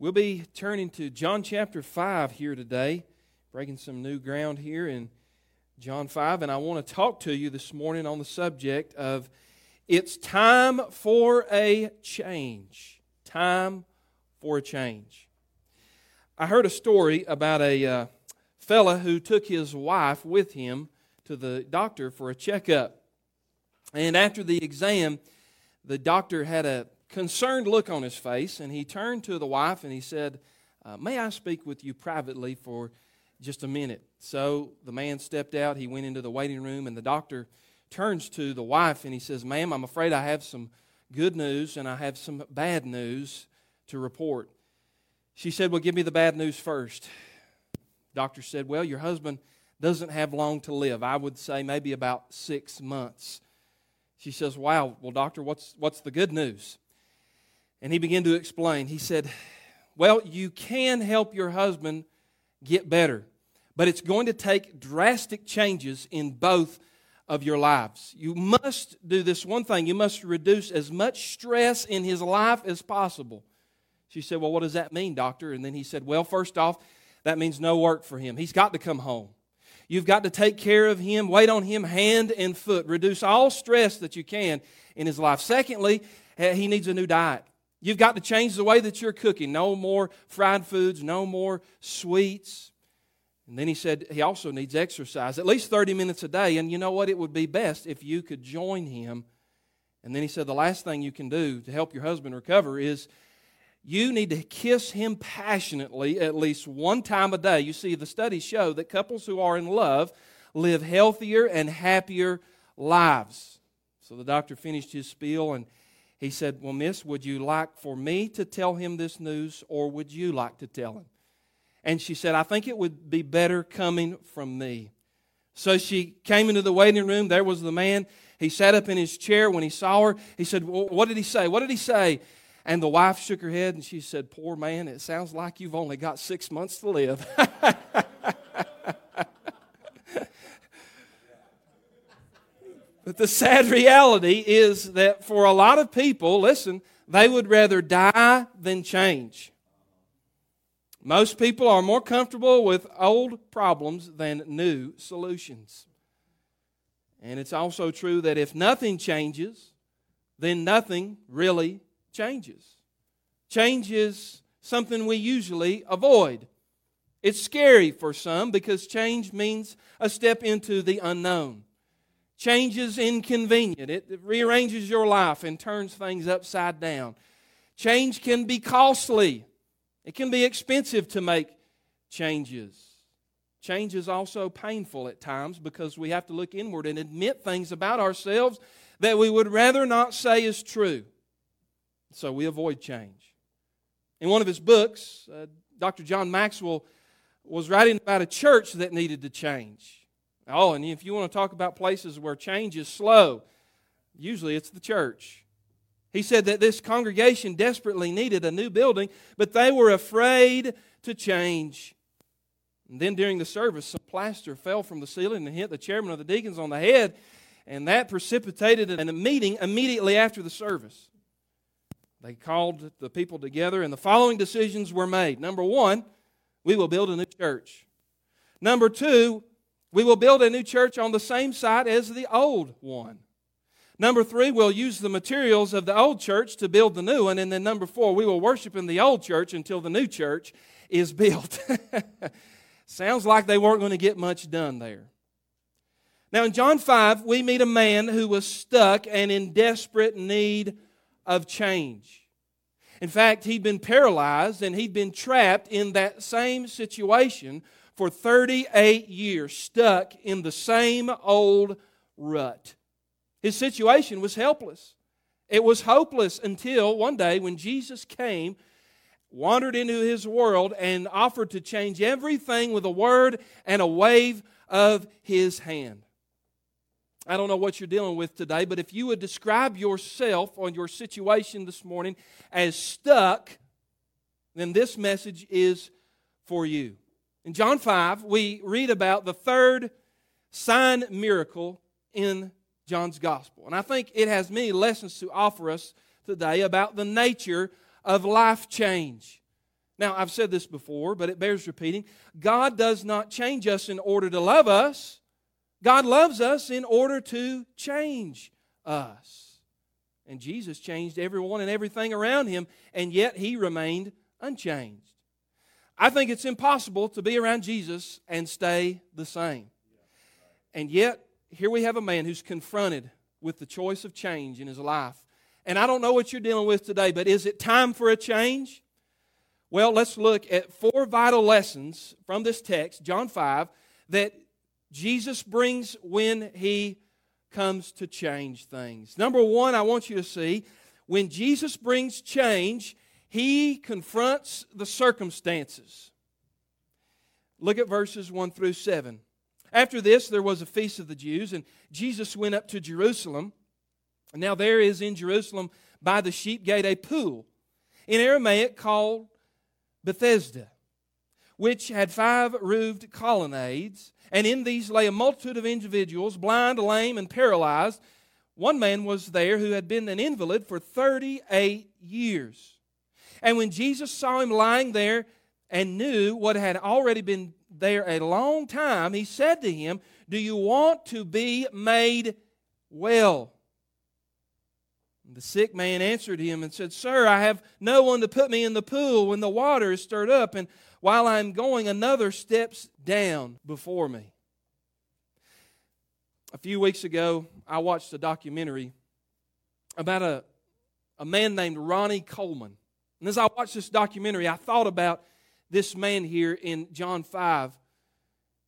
We'll be turning to John chapter 5 here today, breaking some new ground here in John 5, and I want to talk to you this morning on the subject of it's time for a change. Time for a change. I heard a story about a fella who took his wife with him to the doctor for a checkup. And after the exam, the doctor had a concerned look on his face, and he turned to the wife and he said, "May I speak with you privately for just a minute?" So the man stepped out, he went into the waiting room, and the doctor turns to the wife and he says, "Ma'am, I'm afraid I have some good news and I have some bad news to report." She said, "Well, give me the bad news first." Doctor said, "Well, your husband doesn't have long to live. I would say maybe about 6 months." She says, "Wow, well, doctor, what's the good news?" And he began to explain. He said, "Well, you can help your husband get better, but it's going to take drastic changes in both of your lives. You must do this one thing. You must reduce as much stress in his life as possible." She said, "Well, what does that mean, doctor?" And then he said, "Well, first off, that means no work for him. He's got to come home. You've got to take care of him, wait on him hand and foot. Reduce all stress that you can in his life. Secondly, he needs a new diet. You've got to change the way that you're cooking. No more fried foods, no more sweets." And then he said he also needs exercise, at least 30 minutes a day. And you know what? It would be best if you could join him. And then he said the last thing you can do to help your husband recover is you need to kiss him passionately at least one time a day. You see, the studies show that couples who are in love live healthier and happier lives. So the doctor finished his spiel and he said, "Well, miss, would you like for me to tell him this news, or would you like to tell him?" And she said, "I think it would be better coming from me." So she came into the waiting room. There was the man. He sat up in his chair. When he saw her, he said, "Well, what did he say? What did he say?" And the wife shook her head and she said, "Poor man, it sounds like you've only got 6 months to live." But the sad reality is that for a lot of people, listen, they would rather die than change. Most people are more comfortable with old problems than new solutions. And it's also true that if nothing changes, then nothing really changes. Change is something we usually avoid. It's scary for some because change means a step into the unknown. Change is inconvenient. It rearranges your life and turns things upside down. Change can be costly. It can be expensive to make changes. Change is also painful at times because we have to look inward and admit things about ourselves that we would rather not say is true. So we avoid change. In one of his books, Dr. John Maxwell was writing about a church that needed to change. Oh, and if you want to talk about places where change is slow, usually it's the church. He said that this congregation desperately needed a new building, but they were afraid to change. And then during the service, some plaster fell from the ceiling and hit the chairman of the deacons on the head, and that precipitated a meeting immediately after the service. They called the people together, and the following decisions were made. Number one, we will build a new church. Number two, we will build a new church on the same site as the old one. Number three, we'll use the materials of the old church to build the new one. And then number four, we will worship in the old church until the new church is built. Sounds like they weren't going to get much done there. Now in John 5, we meet a man who was stuck and in desperate need of change. In fact, he'd been paralyzed and he'd been trapped in that same situation for 38 years, stuck in the same old rut. His situation was helpless. It was hopeless until one day when Jesus came, wandered into his world, and offered to change everything with a word and a wave of his hand. I don't know what you're dealing with today, but if you would describe yourself on your situation this morning as stuck, then this message is for you. In John 5, we read about the third sign miracle in John's gospel. And I think it has many lessons to offer us today about the nature of life change. Now, I've said this before, but it bears repeating. God does not change us in order to love us. God loves us in order to change us. And Jesus changed everyone and everything around him, and yet he remained unchanged. I think it's impossible to be around Jesus and stay the same. And yet, here we have a man who's confronted with the choice of change in his life. And I don't know what you're dealing with today, but is it time for a change? Well, let's look at four vital lessons from this text, John 5, that Jesus brings when he comes to change things. Number one, I want you to see, when Jesus brings change, he confronts the circumstances. Look at verses 1 through 7. After this, there was a feast of the Jews, and Jesus went up to Jerusalem. Now there is in Jerusalem by the sheep gate a pool, in Aramaic called Bethesda, which had 5 roofed colonnades, and in these lay a multitude of individuals, blind, lame, and paralyzed. One man was there who had been an invalid for 38 years. And when Jesus saw him lying there and knew what had already been there a long time, he said to him, "Do you want to be made well?" The sick man answered him and said, "Sir, I have no one to put me in the pool when the water is stirred up, and while I am going, another steps down before me." A few weeks ago, I watched a documentary about a man named Ronnie Coleman. And as I watched this documentary, I thought about this man here in John 5.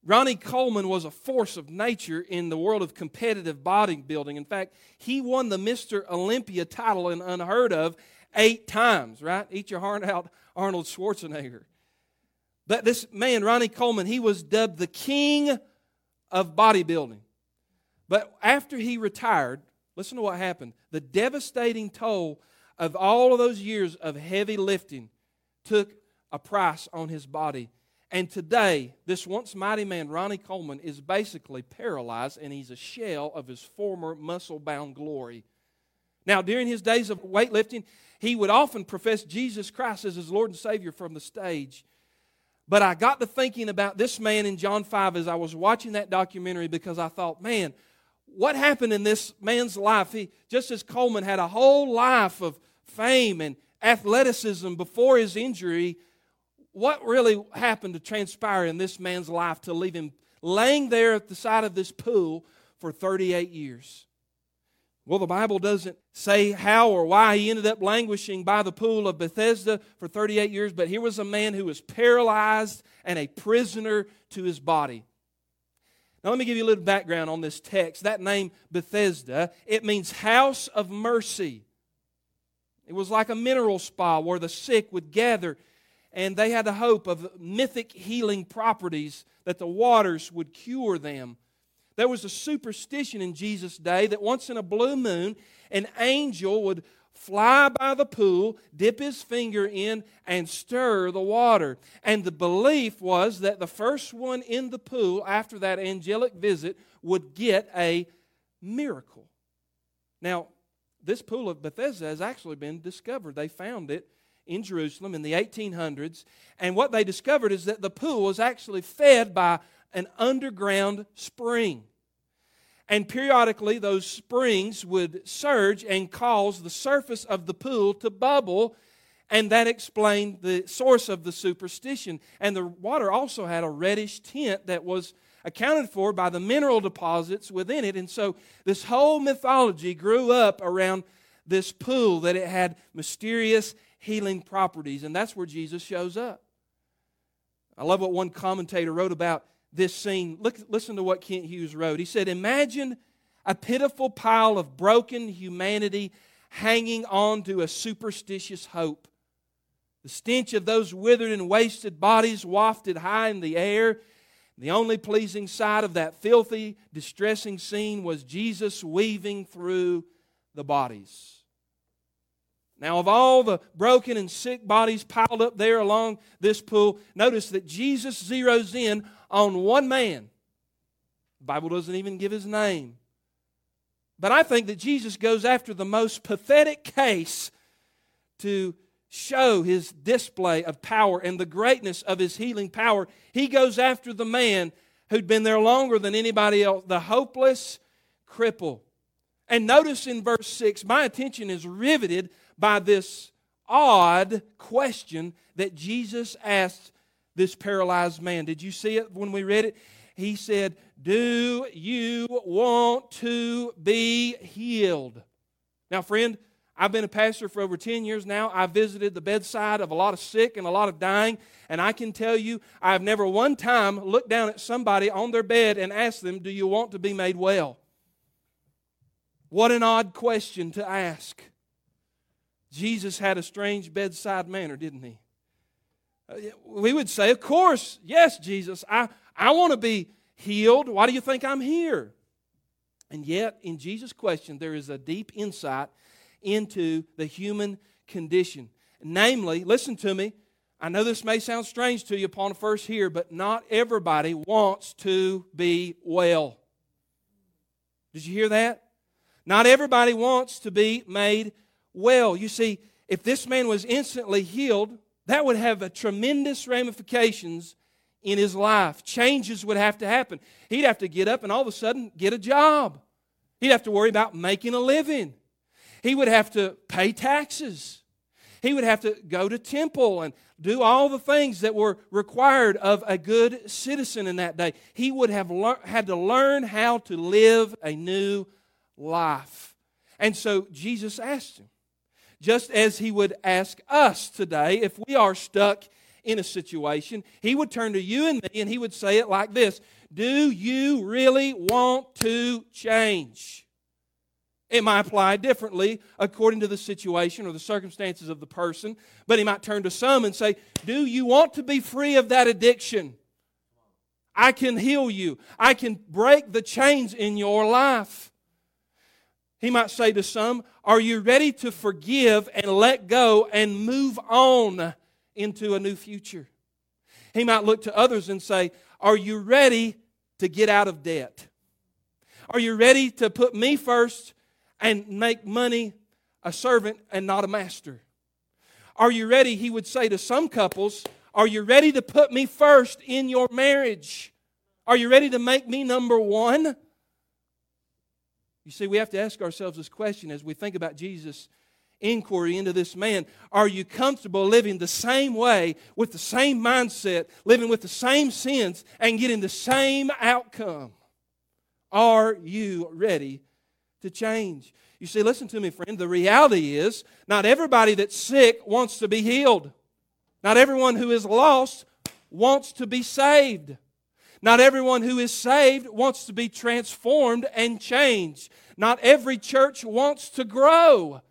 Ronnie Coleman was a force of nature in the world of competitive bodybuilding. In fact, he won the Mr. Olympia title in unheard of 8 times, right? Eat your heart out, Arnold Schwarzenegger. But this man, Ronnie Coleman, he was dubbed the king of bodybuilding. But after he retired, listen to what happened. The devastating toll of all of those years of heavy lifting took a price on his body. And today, this once mighty man, Ronnie Coleman, is basically paralyzed, and he's a shell of his former muscle-bound glory. Now, during his days of weightlifting, he would often profess Jesus Christ as his Lord and Savior from the stage. But I got to thinking about this man in John 5 as I was watching that documentary, because I thought, man, what happened in this man's life? He, just as Coleman had a whole life of fame and athleticism before his injury, what really happened to transpire in this man's life to leave him laying there at the side of this pool for 38 years? Well, the Bible doesn't say how or why he ended up languishing by the pool of Bethesda for 38 years, but here was a man who was paralyzed and a prisoner to his body. Now, let me give you a little background on this text. That name, Bethesda, it means house of mercy. It was like a mineral spa where the sick would gather, and they had the hope of mythic healing properties that the waters would cure them. There was a superstition in Jesus' day that once in a blue moon, an angel would fly by the pool, dip his finger in, and stir the water. And the belief was that the first one in the pool after that angelic visit would get a miracle. Now, this pool of Bethesda has actually been discovered. They found it in Jerusalem in the 1800s, and what they discovered is that the pool was actually fed by an underground spring. And periodically, those springs would surge and cause the surface of the pool to bubble, and that explained the source of the superstition. And the water also had a reddish tint that was accounted for by the mineral deposits within it. And so this whole mythology grew up around this pool, that it had mysterious healing properties, and that's where Jesus shows up. I love what one commentator wrote about this scene. Listen to what Kent Hughes wrote. He said, "Imagine a pitiful pile of broken humanity hanging on to a superstitious hope. The stench of those withered and wasted bodies wafted high in the air. The only pleasing sight of that filthy, distressing scene was Jesus weaving through the bodies." Now, of all the broken and sick bodies piled up there along this pool, notice that Jesus zeroes in on one man. The Bible doesn't even give his name. But I think that Jesus goes after the most pathetic case to show his display of power and the greatness of his healing power, he goes after the man who'd been there longer than anybody else, the hopeless cripple. And notice in verse 6, my attention is riveted by this odd question that Jesus asked this paralyzed man. Did you see it when we read it? He said, "Do you want to be healed?" Now, friend, I've been a pastor for over 10 years now. I've visited the bedside of a lot of sick and a lot of dying, and I can tell you I've never one time looked down at somebody on their bed and asked them, "Do you want to be made well?" What an odd question to ask. Jesus had a strange bedside manner, didn't he? We would say, of course, yes, Jesus, I want to be healed. Why do you think I'm here? And yet, in Jesus' question, there is a deep insight into the human condition. Namely, listen to me, I know this may sound strange to you upon first hear, but not everybody wants to be well. Did you hear that? Not everybody wants to be made well. You see, if this man was instantly healed, that would have a tremendous ramifications in his life. Changes would have to happen. He'd have to get up and all of a sudden get a job. He'd have to worry about making a living. He would have to pay taxes. He would have to go to temple and do all the things that were required of a good citizen in that day. He would have had to learn how to live a new life. And so Jesus asked him, just as he would ask us today, if we are stuck in a situation, he would turn to you and me and he would say it like this: "Do you really want to change?" It might apply differently according to the situation or the circumstances of the person, but he might turn to some and say, "Do you want to be free of that addiction? I can heal you. I can break the chains in your life." He might say to some, "Are you ready to forgive and let go and move on into a new future?" He might look to others and say, "Are you ready to get out of debt? Are you ready to put me first and make money a servant and not a master? Are you ready," he would say to some couples, "are you ready to put me first in your marriage? Are you ready to make me number one?" You see, we have to ask ourselves this question as we think about Jesus' inquiry into this man. Are you comfortable living the same way, with the same mindset, living with the same sins, and getting the same outcome? Are you ready to change? You see, listen to me, friend. The reality is, not everybody that's sick wants to be healed. Not everyone who is lost wants to be saved. Not everyone who is saved wants to be transformed and changed. Not every church wants to grow.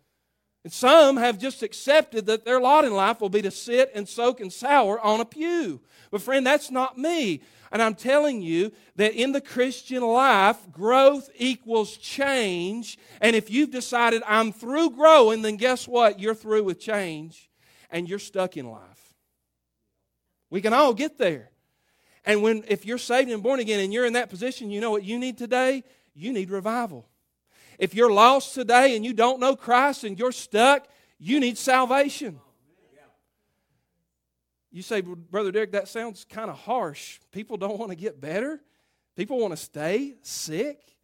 And some have just accepted that their lot in life will be to sit and soak and sour on a pew. But friend, that's not me. And I'm telling you that in the Christian life, growth equals change. And if you've decided, "I'm through growing," then guess what? You're through with change and you're stuck in life. We can all get there. And if you're saved and born again and you're in that position, you know what you need today? You need revival. If you're lost today and you don't know Christ and you're stuck, you need salvation. You say, "Brother Derek, that sounds kind of harsh. People don't want to get better. People want to stay sick."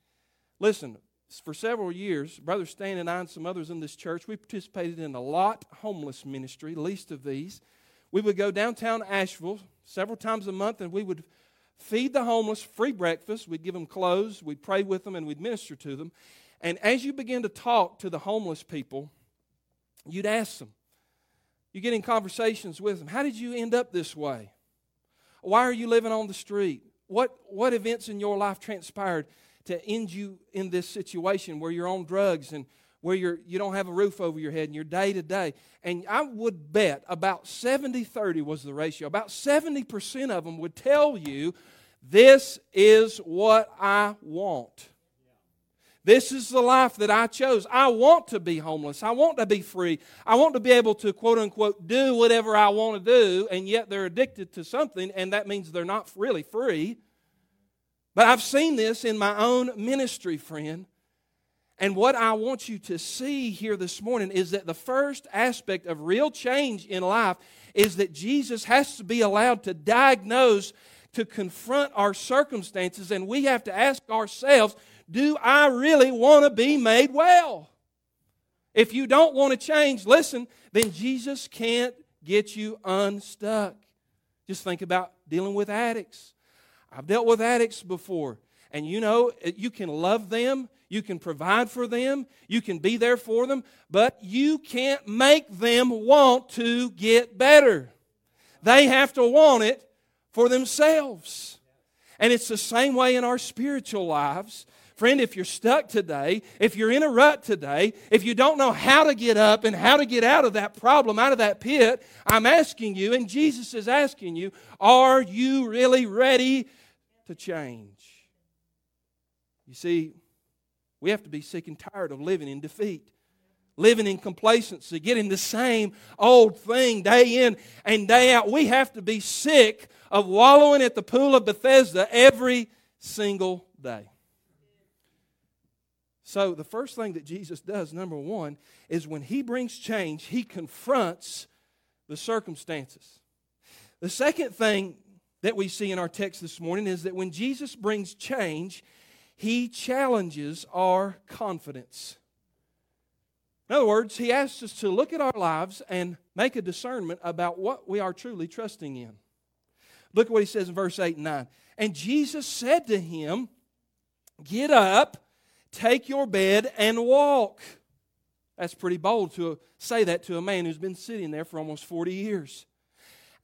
Listen, for several years, Brother Stan and I and some others in this church, we participated in a lot of homeless ministry, least of these. We would go downtown Asheville several times a month, and we would feed the homeless free breakfast. We'd give them clothes, we'd pray with them, and we'd minister to them. And as you begin to talk to the homeless people, you'd ask them. You get in conversations with them. "How did you end up this way? Why are you living on the street? What events in your life transpired to end you in this situation where you're on drugs and where you don't have a roof over your head and you're day to day?" And I would bet about 70-30 was the ratio. About 70% of them would tell you, "This is what I want. This is the life that I chose. I want to be homeless. I want to be free. I want to be able to, quote unquote, do whatever I want to do," and yet they're addicted to something, and that means they're not really free. But I've seen this in my own ministry, friend. And what I want you to see here this morning is that the first aspect of real change in life is that Jesus has to be allowed to diagnose, to confront our circumstances, and we have to ask ourselves, do I really want to be made well? If you don't want to change, listen, then Jesus can't get you unstuck. Just think about dealing with addicts. I've dealt with addicts before, and you know, you can love them, you can provide for them, you can be there for them, but you can't make them want to get better. They have to want it for themselves. And it's the same way in our spiritual lives. Friend, if you're stuck today, if you're in a rut today, if you don't know how to get up and how to get out of that problem, out of that pit, I'm asking you, and Jesus is asking you, are you really ready to change? You see, we have to be sick and tired of living in defeat, living in complacency, getting the same old thing day in and day out. We have to be sick of wallowing at the pool of Bethesda every single day. So the first thing that Jesus does, number one, is when He brings change, He confronts the circumstances. The second thing that we see in our text this morning is that when Jesus brings change, He challenges our confidence. In other words, He asks us to look at our lives and make a discernment about what we are truly trusting in. Look at what He says in verse 8 and 9. And Jesus said to him, "Get up, take your bed, and walk." That's pretty bold to say that to a man who's been sitting there for almost 40 years.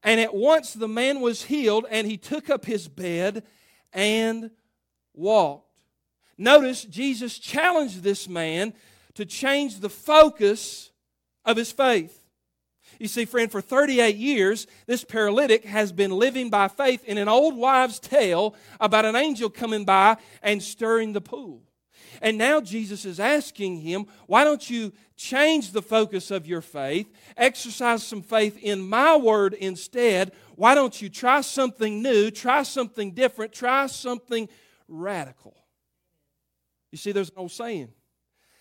And at once the man was healed, and he took up his bed and walked. Notice Jesus challenged this man to change the focus of his faith. You see, friend, for 38 years, this paralytic has been living by faith in an old wives' tale about an angel coming by and stirring the pool. And now Jesus is asking him, why don't you change the focus of your faith, exercise some faith in my word instead? Why don't you try something new, try something different, try something radical? You see, there's an old saying,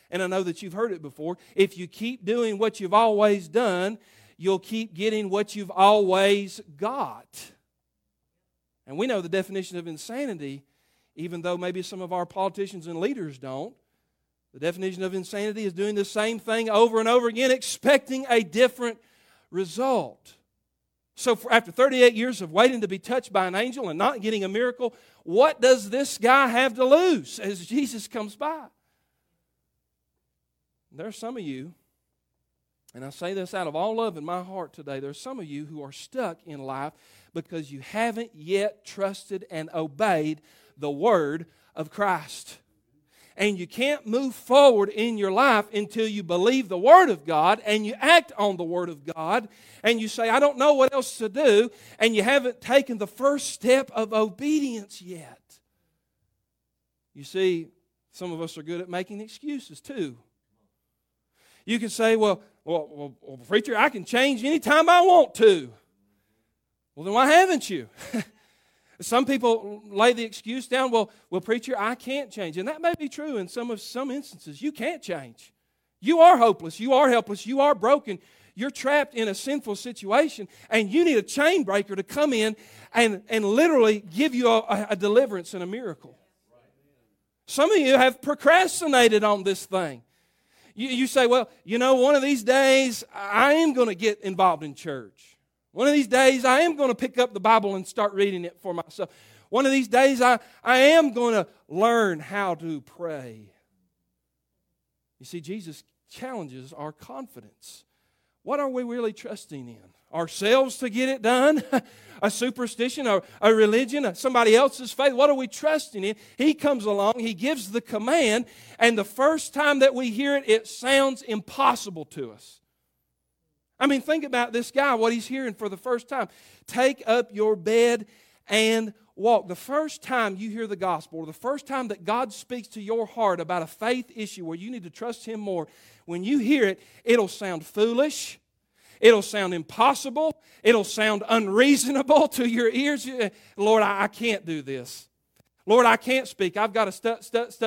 and I know that you've heard it before. If you keep doing what you've always done, you'll keep getting what you've always got. And we know the definition of insanity, even though maybe some of our politicians and leaders don't. The definition of insanity is doing the same thing over and over again, expecting a different result. So after 38 years of waiting to be touched by an angel and not getting a miracle, what does this guy have to lose as Jesus comes by? There are some of you, and I say this out of all love in my heart today, there are some of you who are stuck in life because you haven't yet trusted and obeyed the word of Christ. And you can't move forward in your life until you believe the Word of God and you act on the Word of God and you say, I don't know what else to do, and you haven't taken the first step of obedience yet. You see, some of us are good at making excuses too. You can say, well, preacher, I can change anytime I want to. Well, then why haven't you? Some people lay the excuse down, well, preacher, I can't change. And that may be true in some instances. You can't change. You are hopeless. You are helpless. You are broken. You're trapped in a sinful situation, and you need a chain breaker to come in and literally give you a deliverance and a miracle. Some of you have procrastinated on this thing. You say, well, you know, one of these days I am going to get involved in church. One of these days, I am going to pick up the Bible and start reading it for myself. One of these days, I am going to learn how to pray. You see, Jesus challenges our confidence. What are we really trusting in? Ourselves to get it done? A superstition, a religion, somebody else's faith? What are we trusting in? He comes along, He gives the command, and the first time that we hear it, it sounds impossible to us. I mean, think about this guy, what he's hearing for the first time. Take up your bed and walk. The first time you hear the gospel, or the first time that God speaks to your heart about a faith issue where you need to trust Him more, when you hear it, it'll sound foolish. It'll sound impossible. It'll sound unreasonable to your ears. Lord, I can't do this. Lord, I can't speak. I've got a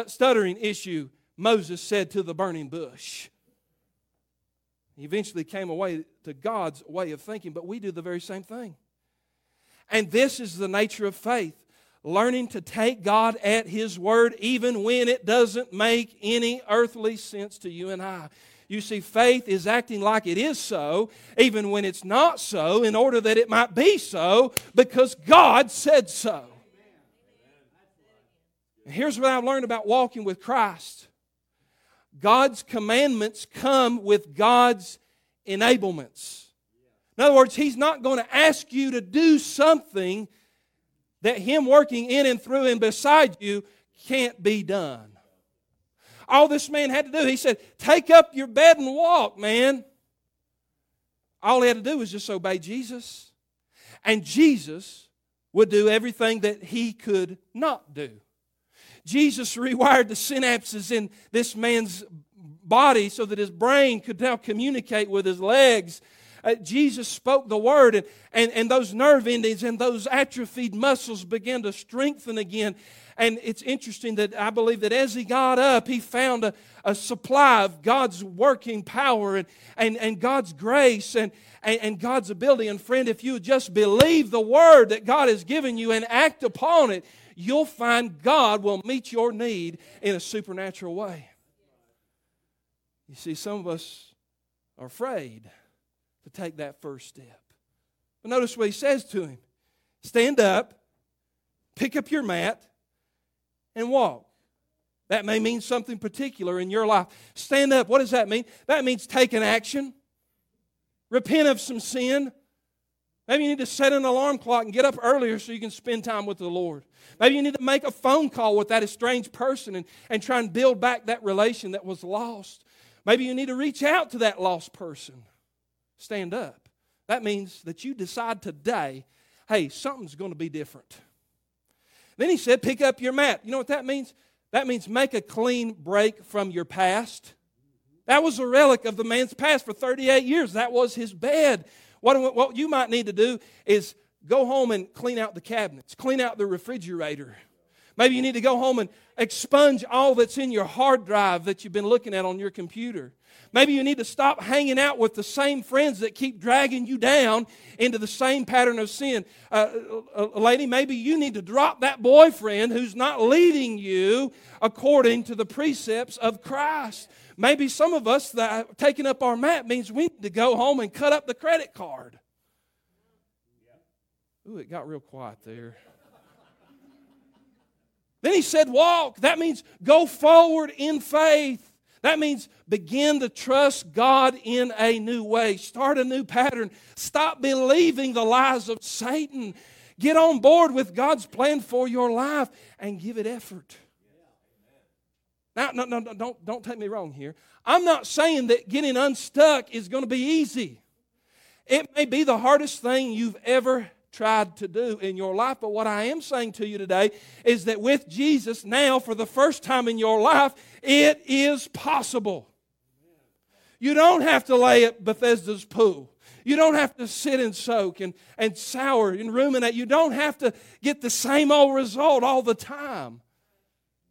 stuttering issue. Moses said to the burning bush. He eventually came away to God's way of thinking, but we do the very same thing. And this is the nature of faith, learning to take God at His word even when it doesn't make any earthly sense to you and I. You see, faith is acting like it is so, even when it's not so, in order that it might be so, because God said so. And here's what I've learned about walking with Christ. God's commandments come with God's enablements. In other words, He's not going to ask you to do something that Him working in and through and beside you can't be done. All this man had to do, he said, take up your bed and walk, man. All he had to do was just obey Jesus. And Jesus would do everything that he could not do. Jesus rewired the synapses in this man's body so that his brain could now communicate with his legs. Jesus spoke the word, and those nerve endings and those atrophied muscles began to strengthen again. And it's interesting that I believe that as he got up, he found a supply of God's working power and God's grace and God's ability. And friend, if you would just believe the word that God has given you and act upon it, you'll find God will meet your need in a supernatural way. You see, some of us are afraid to take that first step. But notice what he says to him. Stand up, pick up your mat, and walk. That may mean something particular in your life. Stand up, what does that mean? That means take an action. Repent of some sin. Maybe you need to set an alarm clock and get up earlier so you can spend time with the Lord. Maybe you need to make a phone call with that estranged person and try and build back that relation that was lost. Maybe you need to reach out to that lost person. Stand up. That means that you decide today, hey, something's going to be different. Then he said, pick up your mat. You know what that means? That means make a clean break from your past. That was a relic of the man's past for 38 years. That was his bed. What you might need to do is go home and clean out the cabinets, clean out the refrigerator. Maybe you need to go home and expunge all that's in your hard drive that you've been looking at on your computer. Maybe you need to stop hanging out with the same friends that keep dragging you down into the same pattern of sin. Lady, maybe you need to drop that boyfriend who's not leading you according to the precepts of Christ. Maybe some of us that taking up our mat means we need to go home and cut up the credit card. Ooh, it got real quiet there. Then he said, walk. That means go forward in faith. That means begin to trust God in a new way. Start a new pattern. Stop believing the lies of Satan. Get on board with God's plan for your life and give it effort. Now, no, don't take me wrong here. I'm not saying that getting unstuck is going to be easy. It may be the hardest thing you've ever had tried to do in your life, but what I am saying to you today is that with Jesus now, for the first time in your life, it is possible. You don't have to lay at Bethesda's pool. You don't have to sit and soak and sour and ruminate. You don't have to get the same old result all the time.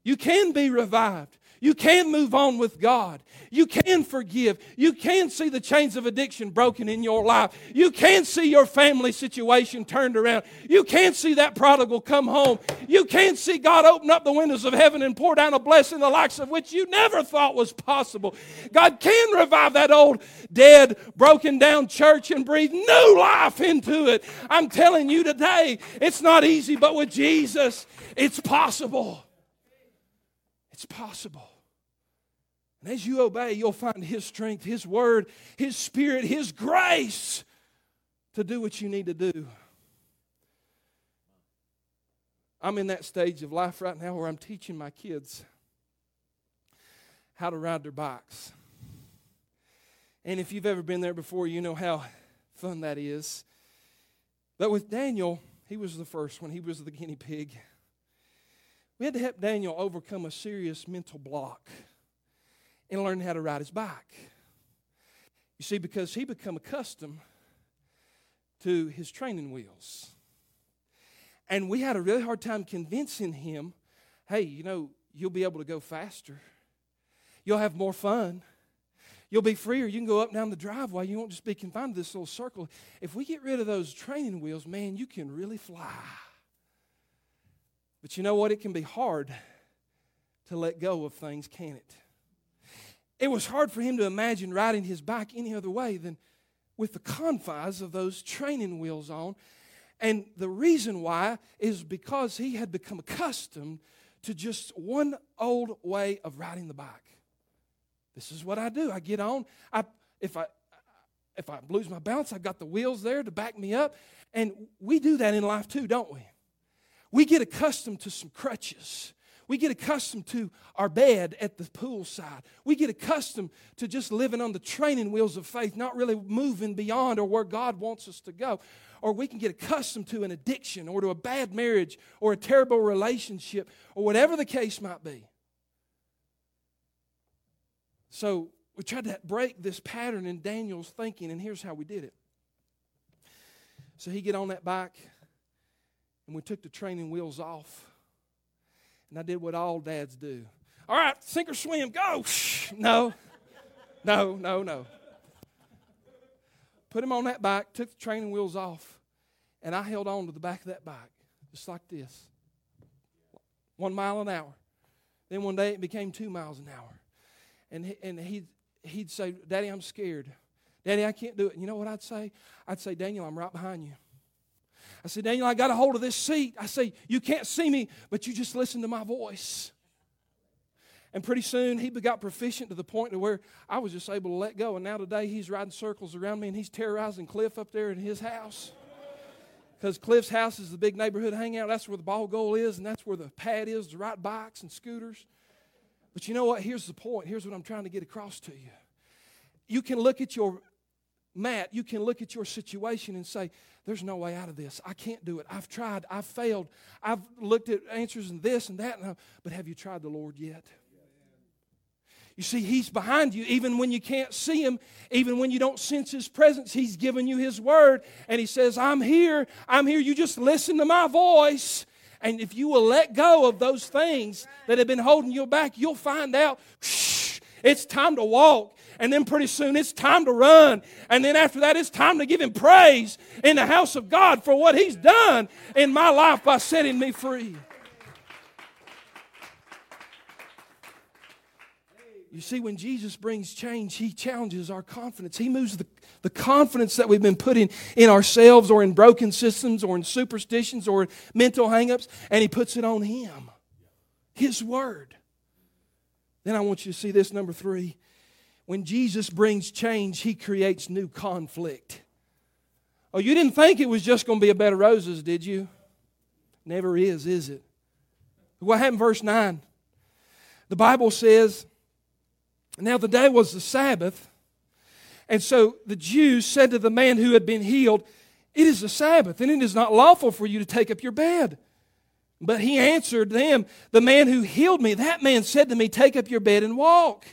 You can be revived. You can move on with God. You can forgive. You can see the chains of addiction broken in your life. You can see your family situation turned around. You can see that prodigal come home. You can see God open up the windows of heaven and pour down a blessing the likes of which you never thought was possible. God can revive that old, dead, broken down church and breathe new life into it. I'm telling you today, it's not easy, but with Jesus, it's possible. It's possible. And as you obey, you'll find His strength, His word, His spirit, His grace to do what you need to do. I'm in that stage of life right now where I'm teaching my kids how to ride their bikes. And if you've ever been there before, you know how fun that is. But with Daniel, he was the first one. He was the guinea pig. We had to help Daniel overcome a serious mental block and learn how to ride his bike. You see, because he became accustomed to his training wheels. And we had a really hard time convincing him, hey, you know, you'll be able to go faster. You'll have more fun. You'll be freer. You can go up and down the driveway. You won't just be confined to this little circle. If we get rid of those training wheels, man, you can really fly. But you know what? It can be hard to let go of things, can't it? It was hard for him to imagine riding his bike any other way than with the confines of those training wheels on. And the reason why is because he had become accustomed to just one old way of riding the bike. This is what I do. I get on. If I lose my balance, I've got the wheels there to back me up. And we do that in life too, don't we? We get accustomed to some crutches. We get accustomed to our bed at the poolside. We get accustomed to just living on the training wheels of faith, not really moving beyond or where God wants us to go. Or we can get accustomed to an addiction or to a bad marriage or a terrible relationship or whatever the case might be. So we tried to break this pattern in Daniel's thinking, and here's how we did it. So he get on that bike, and we took the training wheels off. And I did what all dads do. All right, sink or swim, go. No. Put him on that bike, took the training wheels off, and I held on to the back of that bike, just like this, 1 mile an hour. Then one day it became 2 miles an hour. And he'd say, Daddy, I'm scared. Daddy, I can't do it. And you know what I'd say? I'd say, Daniel, I'm right behind you. I said, Daniel, I got a hold of this seat. I say, you can't see me, but you just listen to my voice. And pretty soon, he got proficient to the point to where I was just able to let go. And now today, he's riding circles around me, and he's terrorizing Cliff up there in his house. Because Cliff's house is the big neighborhood hangout. That's where the ball goal is, and that's where the pad is to ride bikes and scooters. But you know what? Here's the point. Here's what I'm trying to get across to you. You can look at your mat. You can look at your situation and say, there's no way out of this. I can't do it. I've tried. I've failed. I've looked at answers and this and that. But have you tried the Lord yet? You see, He's behind you even when you can't see Him, even when you don't sense His presence. He's given you His word, and He says, I'm here. I'm here. You just listen to my voice. And if you will let go of those things that have been holding you back, you'll find out, it's time to walk. And then pretty soon it's time to run. And then after that it's time to give Him praise in the house of God for what He's done in my life by setting me free. You see, when Jesus brings change, He challenges our confidence. He moves the confidence that we've been putting in ourselves or in broken systems or in superstitions or in mental hang-ups, and He puts it on Him, His word. Then I want you to see this, number 3. When Jesus brings change, He creates new conflict. Oh, you didn't think it was just going to be a bed of roses, did you? Never is it? What happened in verse 9? The Bible says, now the day was the Sabbath, and so the Jews said to the man who had been healed, it is the Sabbath, and it is not lawful for you to take up your bed. But he answered them, the man who healed me, that man said to me, take up your bed and walk.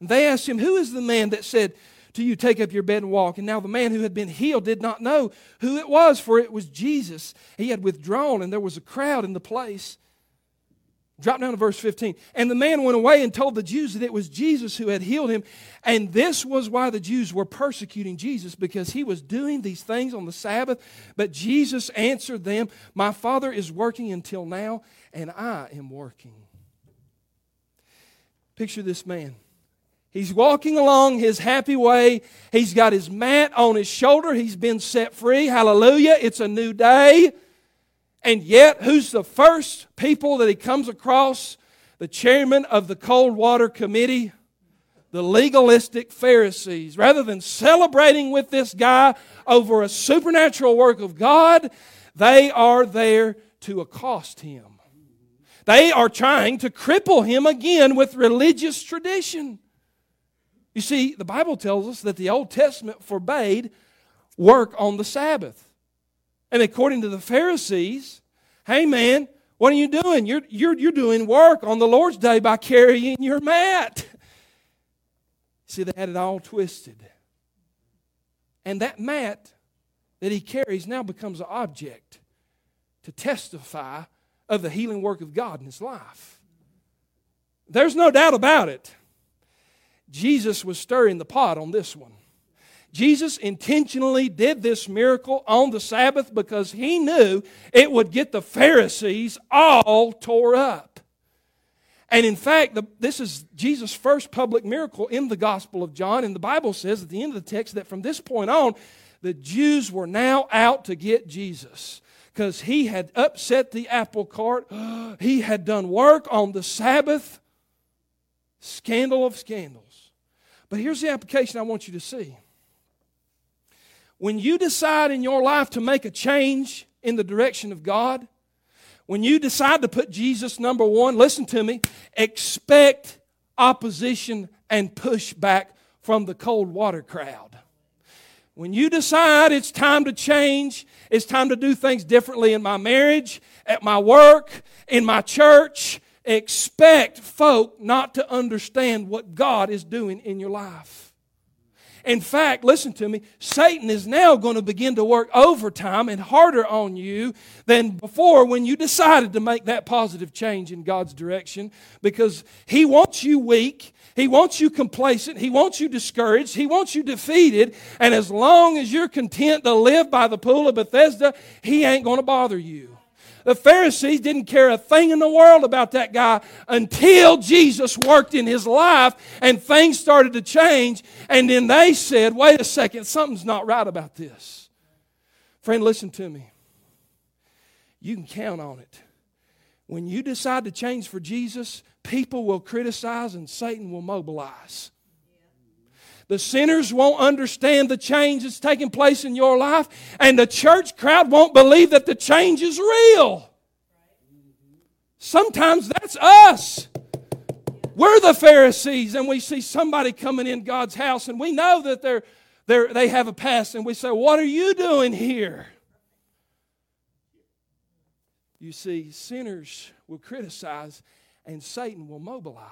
And they asked him, who is the man that said to you, take up your bed and walk? And now the man who had been healed did not know who it was, for it was Jesus. He had withdrawn, and there was a crowd in the place. Drop down to verse 15. And the man went away and told the Jews that it was Jesus who had healed him. And this was why the Jews were persecuting Jesus, because He was doing these things on the Sabbath. But Jesus answered them, my Father is working until now, and I am working. Picture this man. He's walking along his happy way. He's got his mat on his shoulder. He's been set free. Hallelujah. It's a new day. And yet, who's the first people that he comes across? The chairman of the Cold Water Committee, the legalistic Pharisees. Rather than celebrating with this guy over a supernatural work of God, they are there to accost him. They are trying to cripple him again with religious tradition. You see, the Bible tells us that the Old Testament forbade work on the Sabbath. And according to the Pharisees, hey man, what are you doing? You're doing work on the Lord's Day by carrying your mat. See, they had it all twisted. And that mat that he carries now becomes an object to testify of the healing work of God in his life. There's no doubt about it. Jesus was stirring the pot on this one. Jesus intentionally did this miracle on the Sabbath because he knew it would get the Pharisees all tore up. And in fact, this is Jesus' first public miracle in the Gospel of John. And the Bible says at the end of the text that from this point on, the Jews were now out to get Jesus because he had upset the apple cart. He had done work on the Sabbath. Scandal of scandals. But here's the application I want you to see. When you decide in your life to make a change in the direction of God, when you decide to put Jesus number one, listen to me, expect opposition and pushback from the cold water crowd. When you decide it's time to change, it's time to do things differently in my marriage, at my work, in my church, expect folk not to understand what God is doing in your life. In fact, listen to me, Satan is now going to begin to work overtime and harder on you than before when you decided to make that positive change in God's direction, because he wants you weak, he wants you complacent, he wants you discouraged, he wants you defeated, and as long as you're content to live by the pool of Bethesda, he ain't going to bother you. The Pharisees didn't care a thing in the world about that guy until Jesus worked in his life and things started to change. And then they said, wait a second, something's not right about this. Friend, listen to me. You can count on it. When you decide to change for Jesus, people will criticize and Satan will mobilize. The sinners won't understand the change that's taking place in your life, and the church crowd won't believe that the change is real. Sometimes that's us. We're the Pharisees, and we see somebody coming in God's house, and we know that they have a past, and we say, what are you doing here? You see, sinners will criticize, and Satan will mobilize.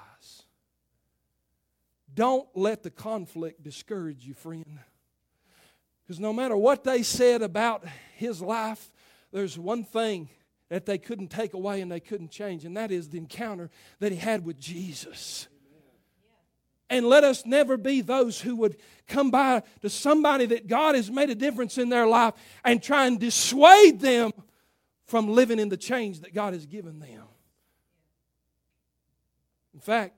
Don't let the conflict discourage you, friend. Because no matter what they said about his life, there's one thing that they couldn't take away and they couldn't change, and that is the encounter that he had with Jesus. And let us never be those who would come by to somebody that God has made a difference in their life and try and dissuade them from living in the change that God has given them. In fact,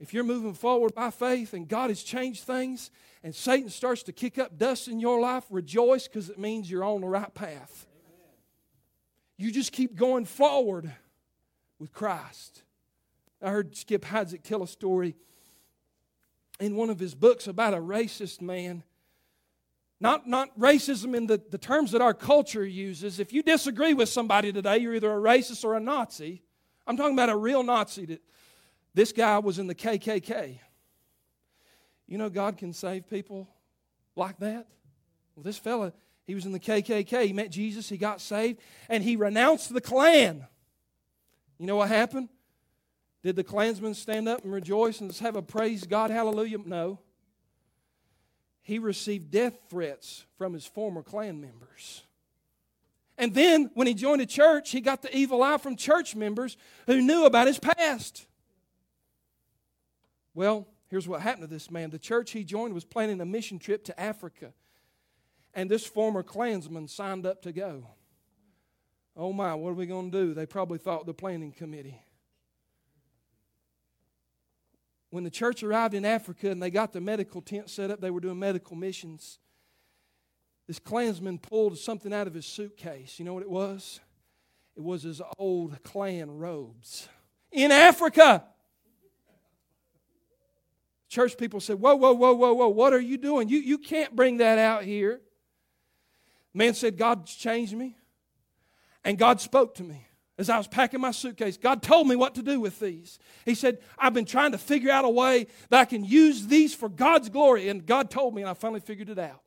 if you're moving forward by faith and God has changed things and Satan starts to kick up dust in your life, rejoice, because it means you're on the right path. Amen. You just keep going forward with Christ. I heard Skip Heitzig tell a story in one of his books about a racist man. Not racism in the terms that our culture uses. If you disagree with somebody today, you're either a racist or a Nazi. I'm talking about a real Nazi that... This guy was in the KKK. You know God can save people like that? Well, this fella, he was in the KKK. He met Jesus, he got saved, and he renounced the Klan. You know what happened? Did the Klansmen stand up and rejoice and have a praise God, hallelujah? No. He received death threats from his former Klan members. And then when he joined a church, he got the evil eye from church members who knew about his past. Well, here's what happened to this man. The church he joined was planning a mission trip to Africa. And this former Klansman signed up to go. Oh my, what are we going to do? They probably thought the planning committee. When the church arrived in Africa and they got the medical tent set up, they were doing medical missions. This Klansman pulled something out of his suitcase. You know what it was? It was his old Klan robes. In Africa! Church people said, whoa, whoa, whoa, whoa, whoa, what are you doing? You can't bring that out here. Man said, God changed me, and God spoke to me as I was packing my suitcase. God told me what to do with these. He said, I've been trying to figure out a way that I can use these for God's glory, and God told me, and I finally figured it out.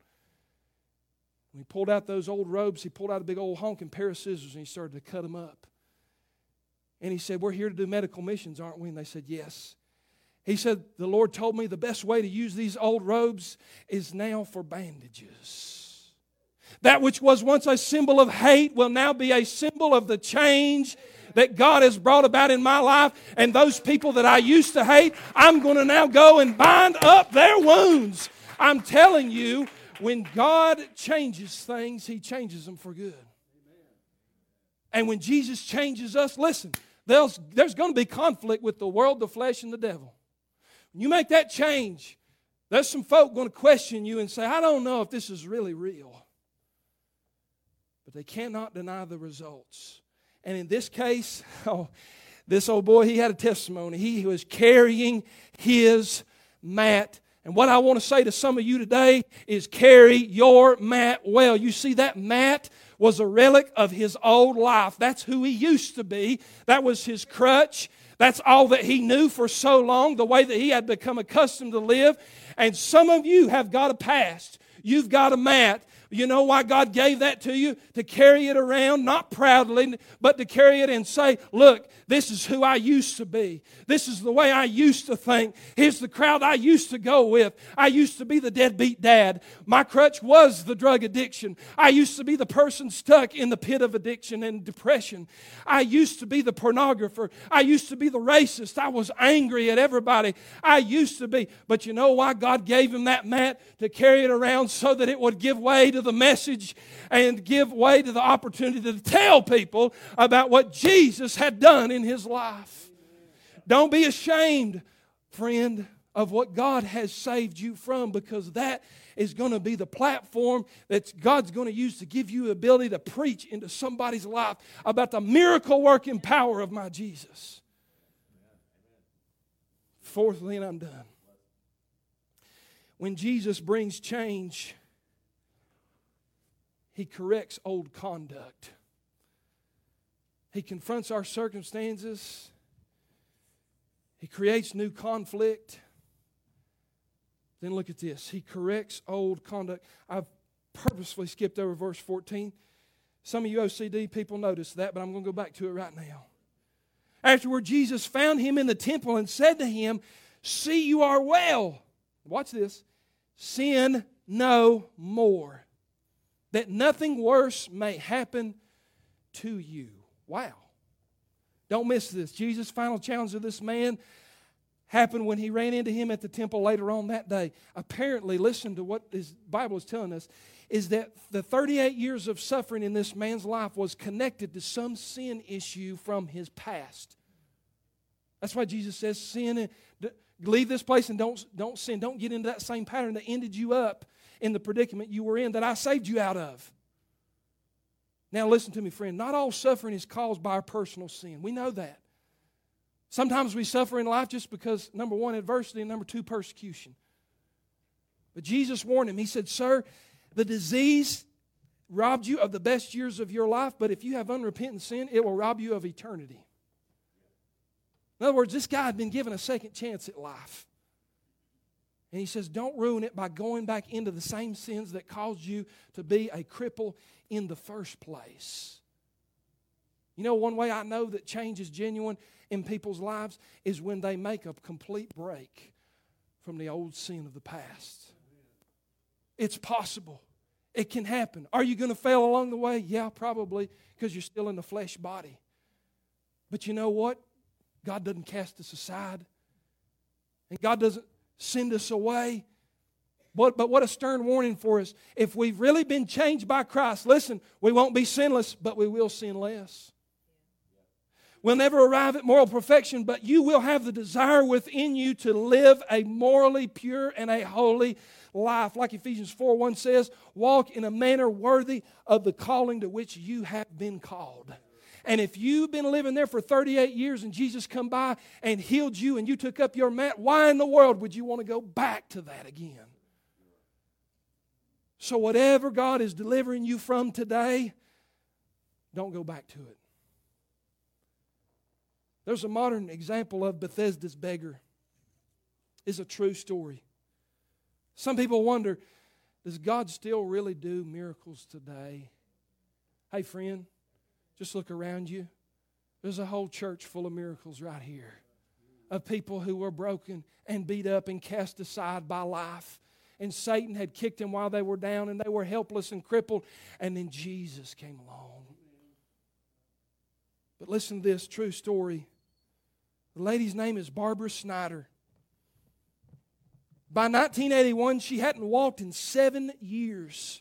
When he pulled out those old robes, he pulled out a big old honking pair of scissors, and he started to cut them up. And he said, we're here to do medical missions, aren't we? And they said, yes. He said, the Lord told me the best way to use these old robes is now for bandages. That which was once a symbol of hate will now be a symbol of the change that God has brought about in my life, and those people that I used to hate, I'm going to now go and bind up their wounds. I'm telling you, when God changes things, He changes them for good. And when Jesus changes us, listen, there's going to be conflict with the world, the flesh, and the devil. When you make that change, there's some folk going to question you and say, I don't know if this is really real. But they cannot deny the results. And in this case, this old boy, he had a testimony. He was carrying his mat. And what I want to say to some of you today is carry your mat well. You see, that mat was a relic of his old life. That's who he used to be. That was his crutch. That's all that he knew for so long, the way that he had become accustomed to live. And some of you have got a past. You've got a mat. You know why God gave that to you? To carry it around, not proudly, but to carry it and say, look, this is who I used to be. This is the way I used to think. Here's the crowd I used to go with. I used to be the deadbeat dad. My crutch was the drug addiction. I used to be the person stuck in the pit of addiction and depression. I used to be the pornographer. I used to be the racist. I was angry at everybody. I used to be. But you know why God gave him that mat? To carry it around so that it would give way to the message and give way to the opportunity to tell people about what Jesus had done in his life. Don't be ashamed, friend, of what God has saved you from, because that is going to be the platform that God's going to use to give you the ability to preach into somebody's life about the miracle working power of my Jesus. Fourthly, and I'm done. When Jesus brings change, He corrects old conduct. He confronts our circumstances. He creates new conflict. Then look at this. He corrects old conduct. I've purposefully skipped over verse 14. Some of you OCD people noticed that, but I'm going to go back to it right now. Afterward, Jesus found him in the temple and said to him, see, you are well. Watch this. Sin no more, that nothing worse may happen to you. Wow. Don't miss this. Jesus' final challenge of this man happened when he ran into him at the temple later on that day. Apparently, listen to what his Bible is telling us, is that the 38 years of suffering in this man's life was connected to some sin issue from his past. That's why Jesus says, sin, leave this place and don't sin. Don't get into that same pattern that ended you up in the predicament you were in that I saved you out of. Now listen to me, friend. Not all suffering is caused by our personal sin. We know that. Sometimes we suffer in life just because, number one, adversity, and number two, persecution. But Jesus warned him. He said, sir, the disease robbed you of the best years of your life, but if you have unrepentant sin, it will rob you of eternity. In other words, this guy had been given a second chance at life. And he says, don't ruin it by going back into the same sins that caused you to be a cripple in the first place. You know, one way I know that change is genuine in people's lives is when they make a complete break from the old sin of the past. It's possible. It can happen. Are you going to fail along the way? Yeah, probably, because you're still in the flesh body. But you know what? God doesn't cast us aside. And God doesn't send us away. But what a stern warning for us. If we've really been changed by Christ, listen, we won't be sinless, but we will sin less. We'll never arrive at moral perfection, but you will have the desire within you to live a morally pure and a holy life. Like Ephesians 4:1 says, walk in a manner worthy of the calling to which you have been called. And if you've been living there for 38 years and Jesus come by and healed you and you took up your mat, why in the world would you want to go back to that again? So whatever God is delivering you from today, don't go back to it. There's a modern example of Bethesda's beggar. It's a true story. Some people wonder, does God still really do miracles today? Hey, friend. Just look around you. There's a whole church full of miracles right here of people who were broken and beat up and cast aside by life. And Satan had kicked them while they were down and they were helpless and crippled. And then Jesus came along. But listen to this true story. The lady's name is Barbara Snyder. By 1981, she hadn't walked in 7 years.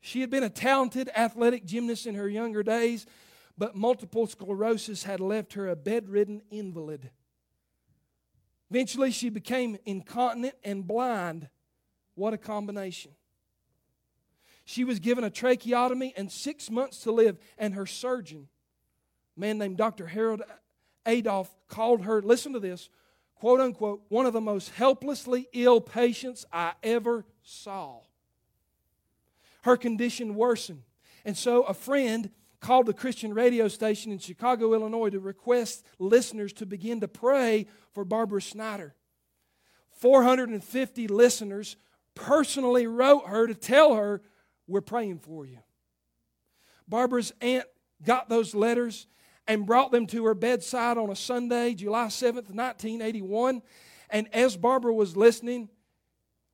She had been a talented athletic gymnast in her younger days, but multiple sclerosis had left her a bedridden invalid. Eventually, she became incontinent and blind. What a combination. She was given a tracheotomy and 6 months to live, and her surgeon, a man named Dr. Harold Adolf, called her, listen to this, quote unquote, one of the most helplessly ill patients I ever saw. Her condition worsened, and so a friend called the Christian radio station in Chicago, Illinois, to request listeners to begin to pray for Barbara Snyder. 450 listeners personally wrote her to tell her, "We're praying for you." Barbara's aunt got those letters and brought them to her bedside on a Sunday, July 7th, 1981. And as Barbara was listening,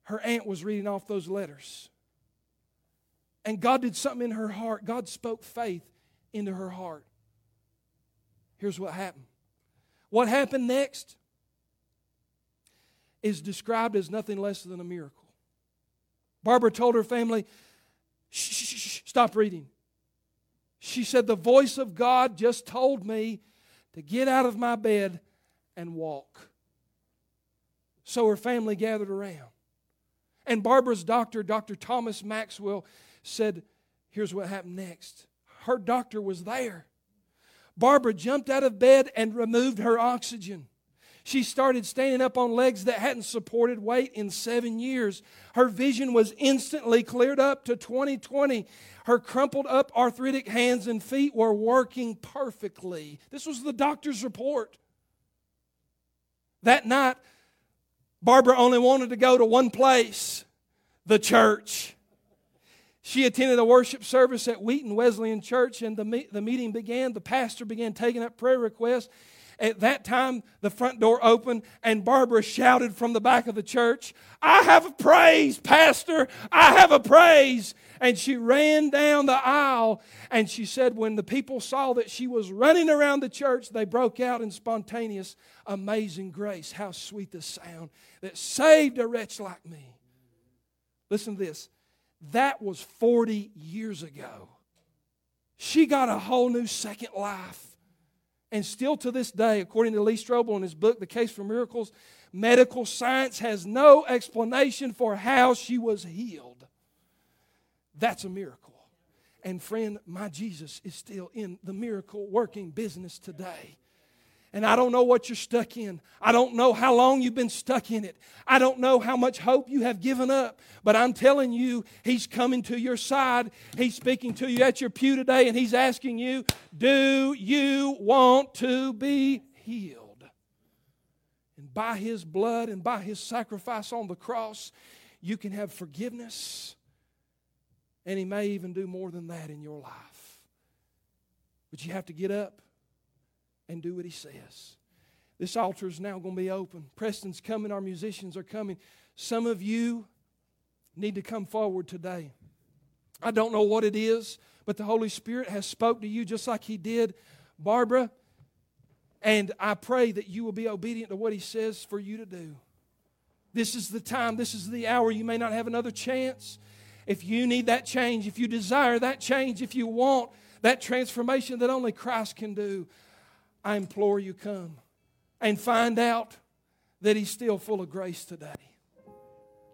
her aunt was reading off those letters. And God did something in her heart. God spoke faith into her heart. Here's what happened. What happened next is described as nothing less than a miracle. Barbara told her family, shh, stop reading. She said, the voice of God just told me to get out of my bed and walk. So her family gathered around. And Barbara's doctor, Dr. Thomas Maxwell, said, here's what happened next. Her doctor was there. Barbara jumped out of bed and removed her oxygen. She started standing up on legs that hadn't supported weight in 7 years. Her vision was instantly cleared up to 20/20. Her crumpled up arthritic hands and feet were working perfectly. This was the doctor's report. That night, Barbara only wanted to go to one place, the church. She attended a worship service at Wheaton Wesleyan Church, and the meeting began. The pastor began taking up prayer requests. At that time, the front door opened, and Barbara shouted from the back of the church, "I have a praise, Pastor! I have a praise!" And she ran down the aisle, and she said when the people saw that she was running around the church, they broke out in spontaneous amazing grace. How sweet the sound that saved a wretch like me. Listen to this. That was 40 years ago. She got a whole new second life. And still to this day, according to Lee Strobel in his book, The Case for Miracles, medical science has no explanation for how she was healed. That's a miracle. And friend, my Jesus is still in the miracle working business today. And I don't know what you're stuck in. I don't know how long you've been stuck in it. I don't know how much hope you have given up. But I'm telling you, He's coming to your side. He's speaking to you at your pew today, and He's asking you, do you want to be healed? And by His blood and by His sacrifice on the cross, you can have forgiveness. And He may even do more than that in your life. But you have to get up and do what He says. This altar is now going to be open. Preston's coming. Our musicians are coming. Some of you need to come forward today. I don't know what it is, but the Holy Spirit has spoke to you just like He did Barbara. And I pray that you will be obedient to what He says for you to do. This is the time. This is the hour. You may not have another chance. If you need that change, if you desire that change, if you want that transformation that only Christ can do, I implore you, come and find out that He's still full of grace today.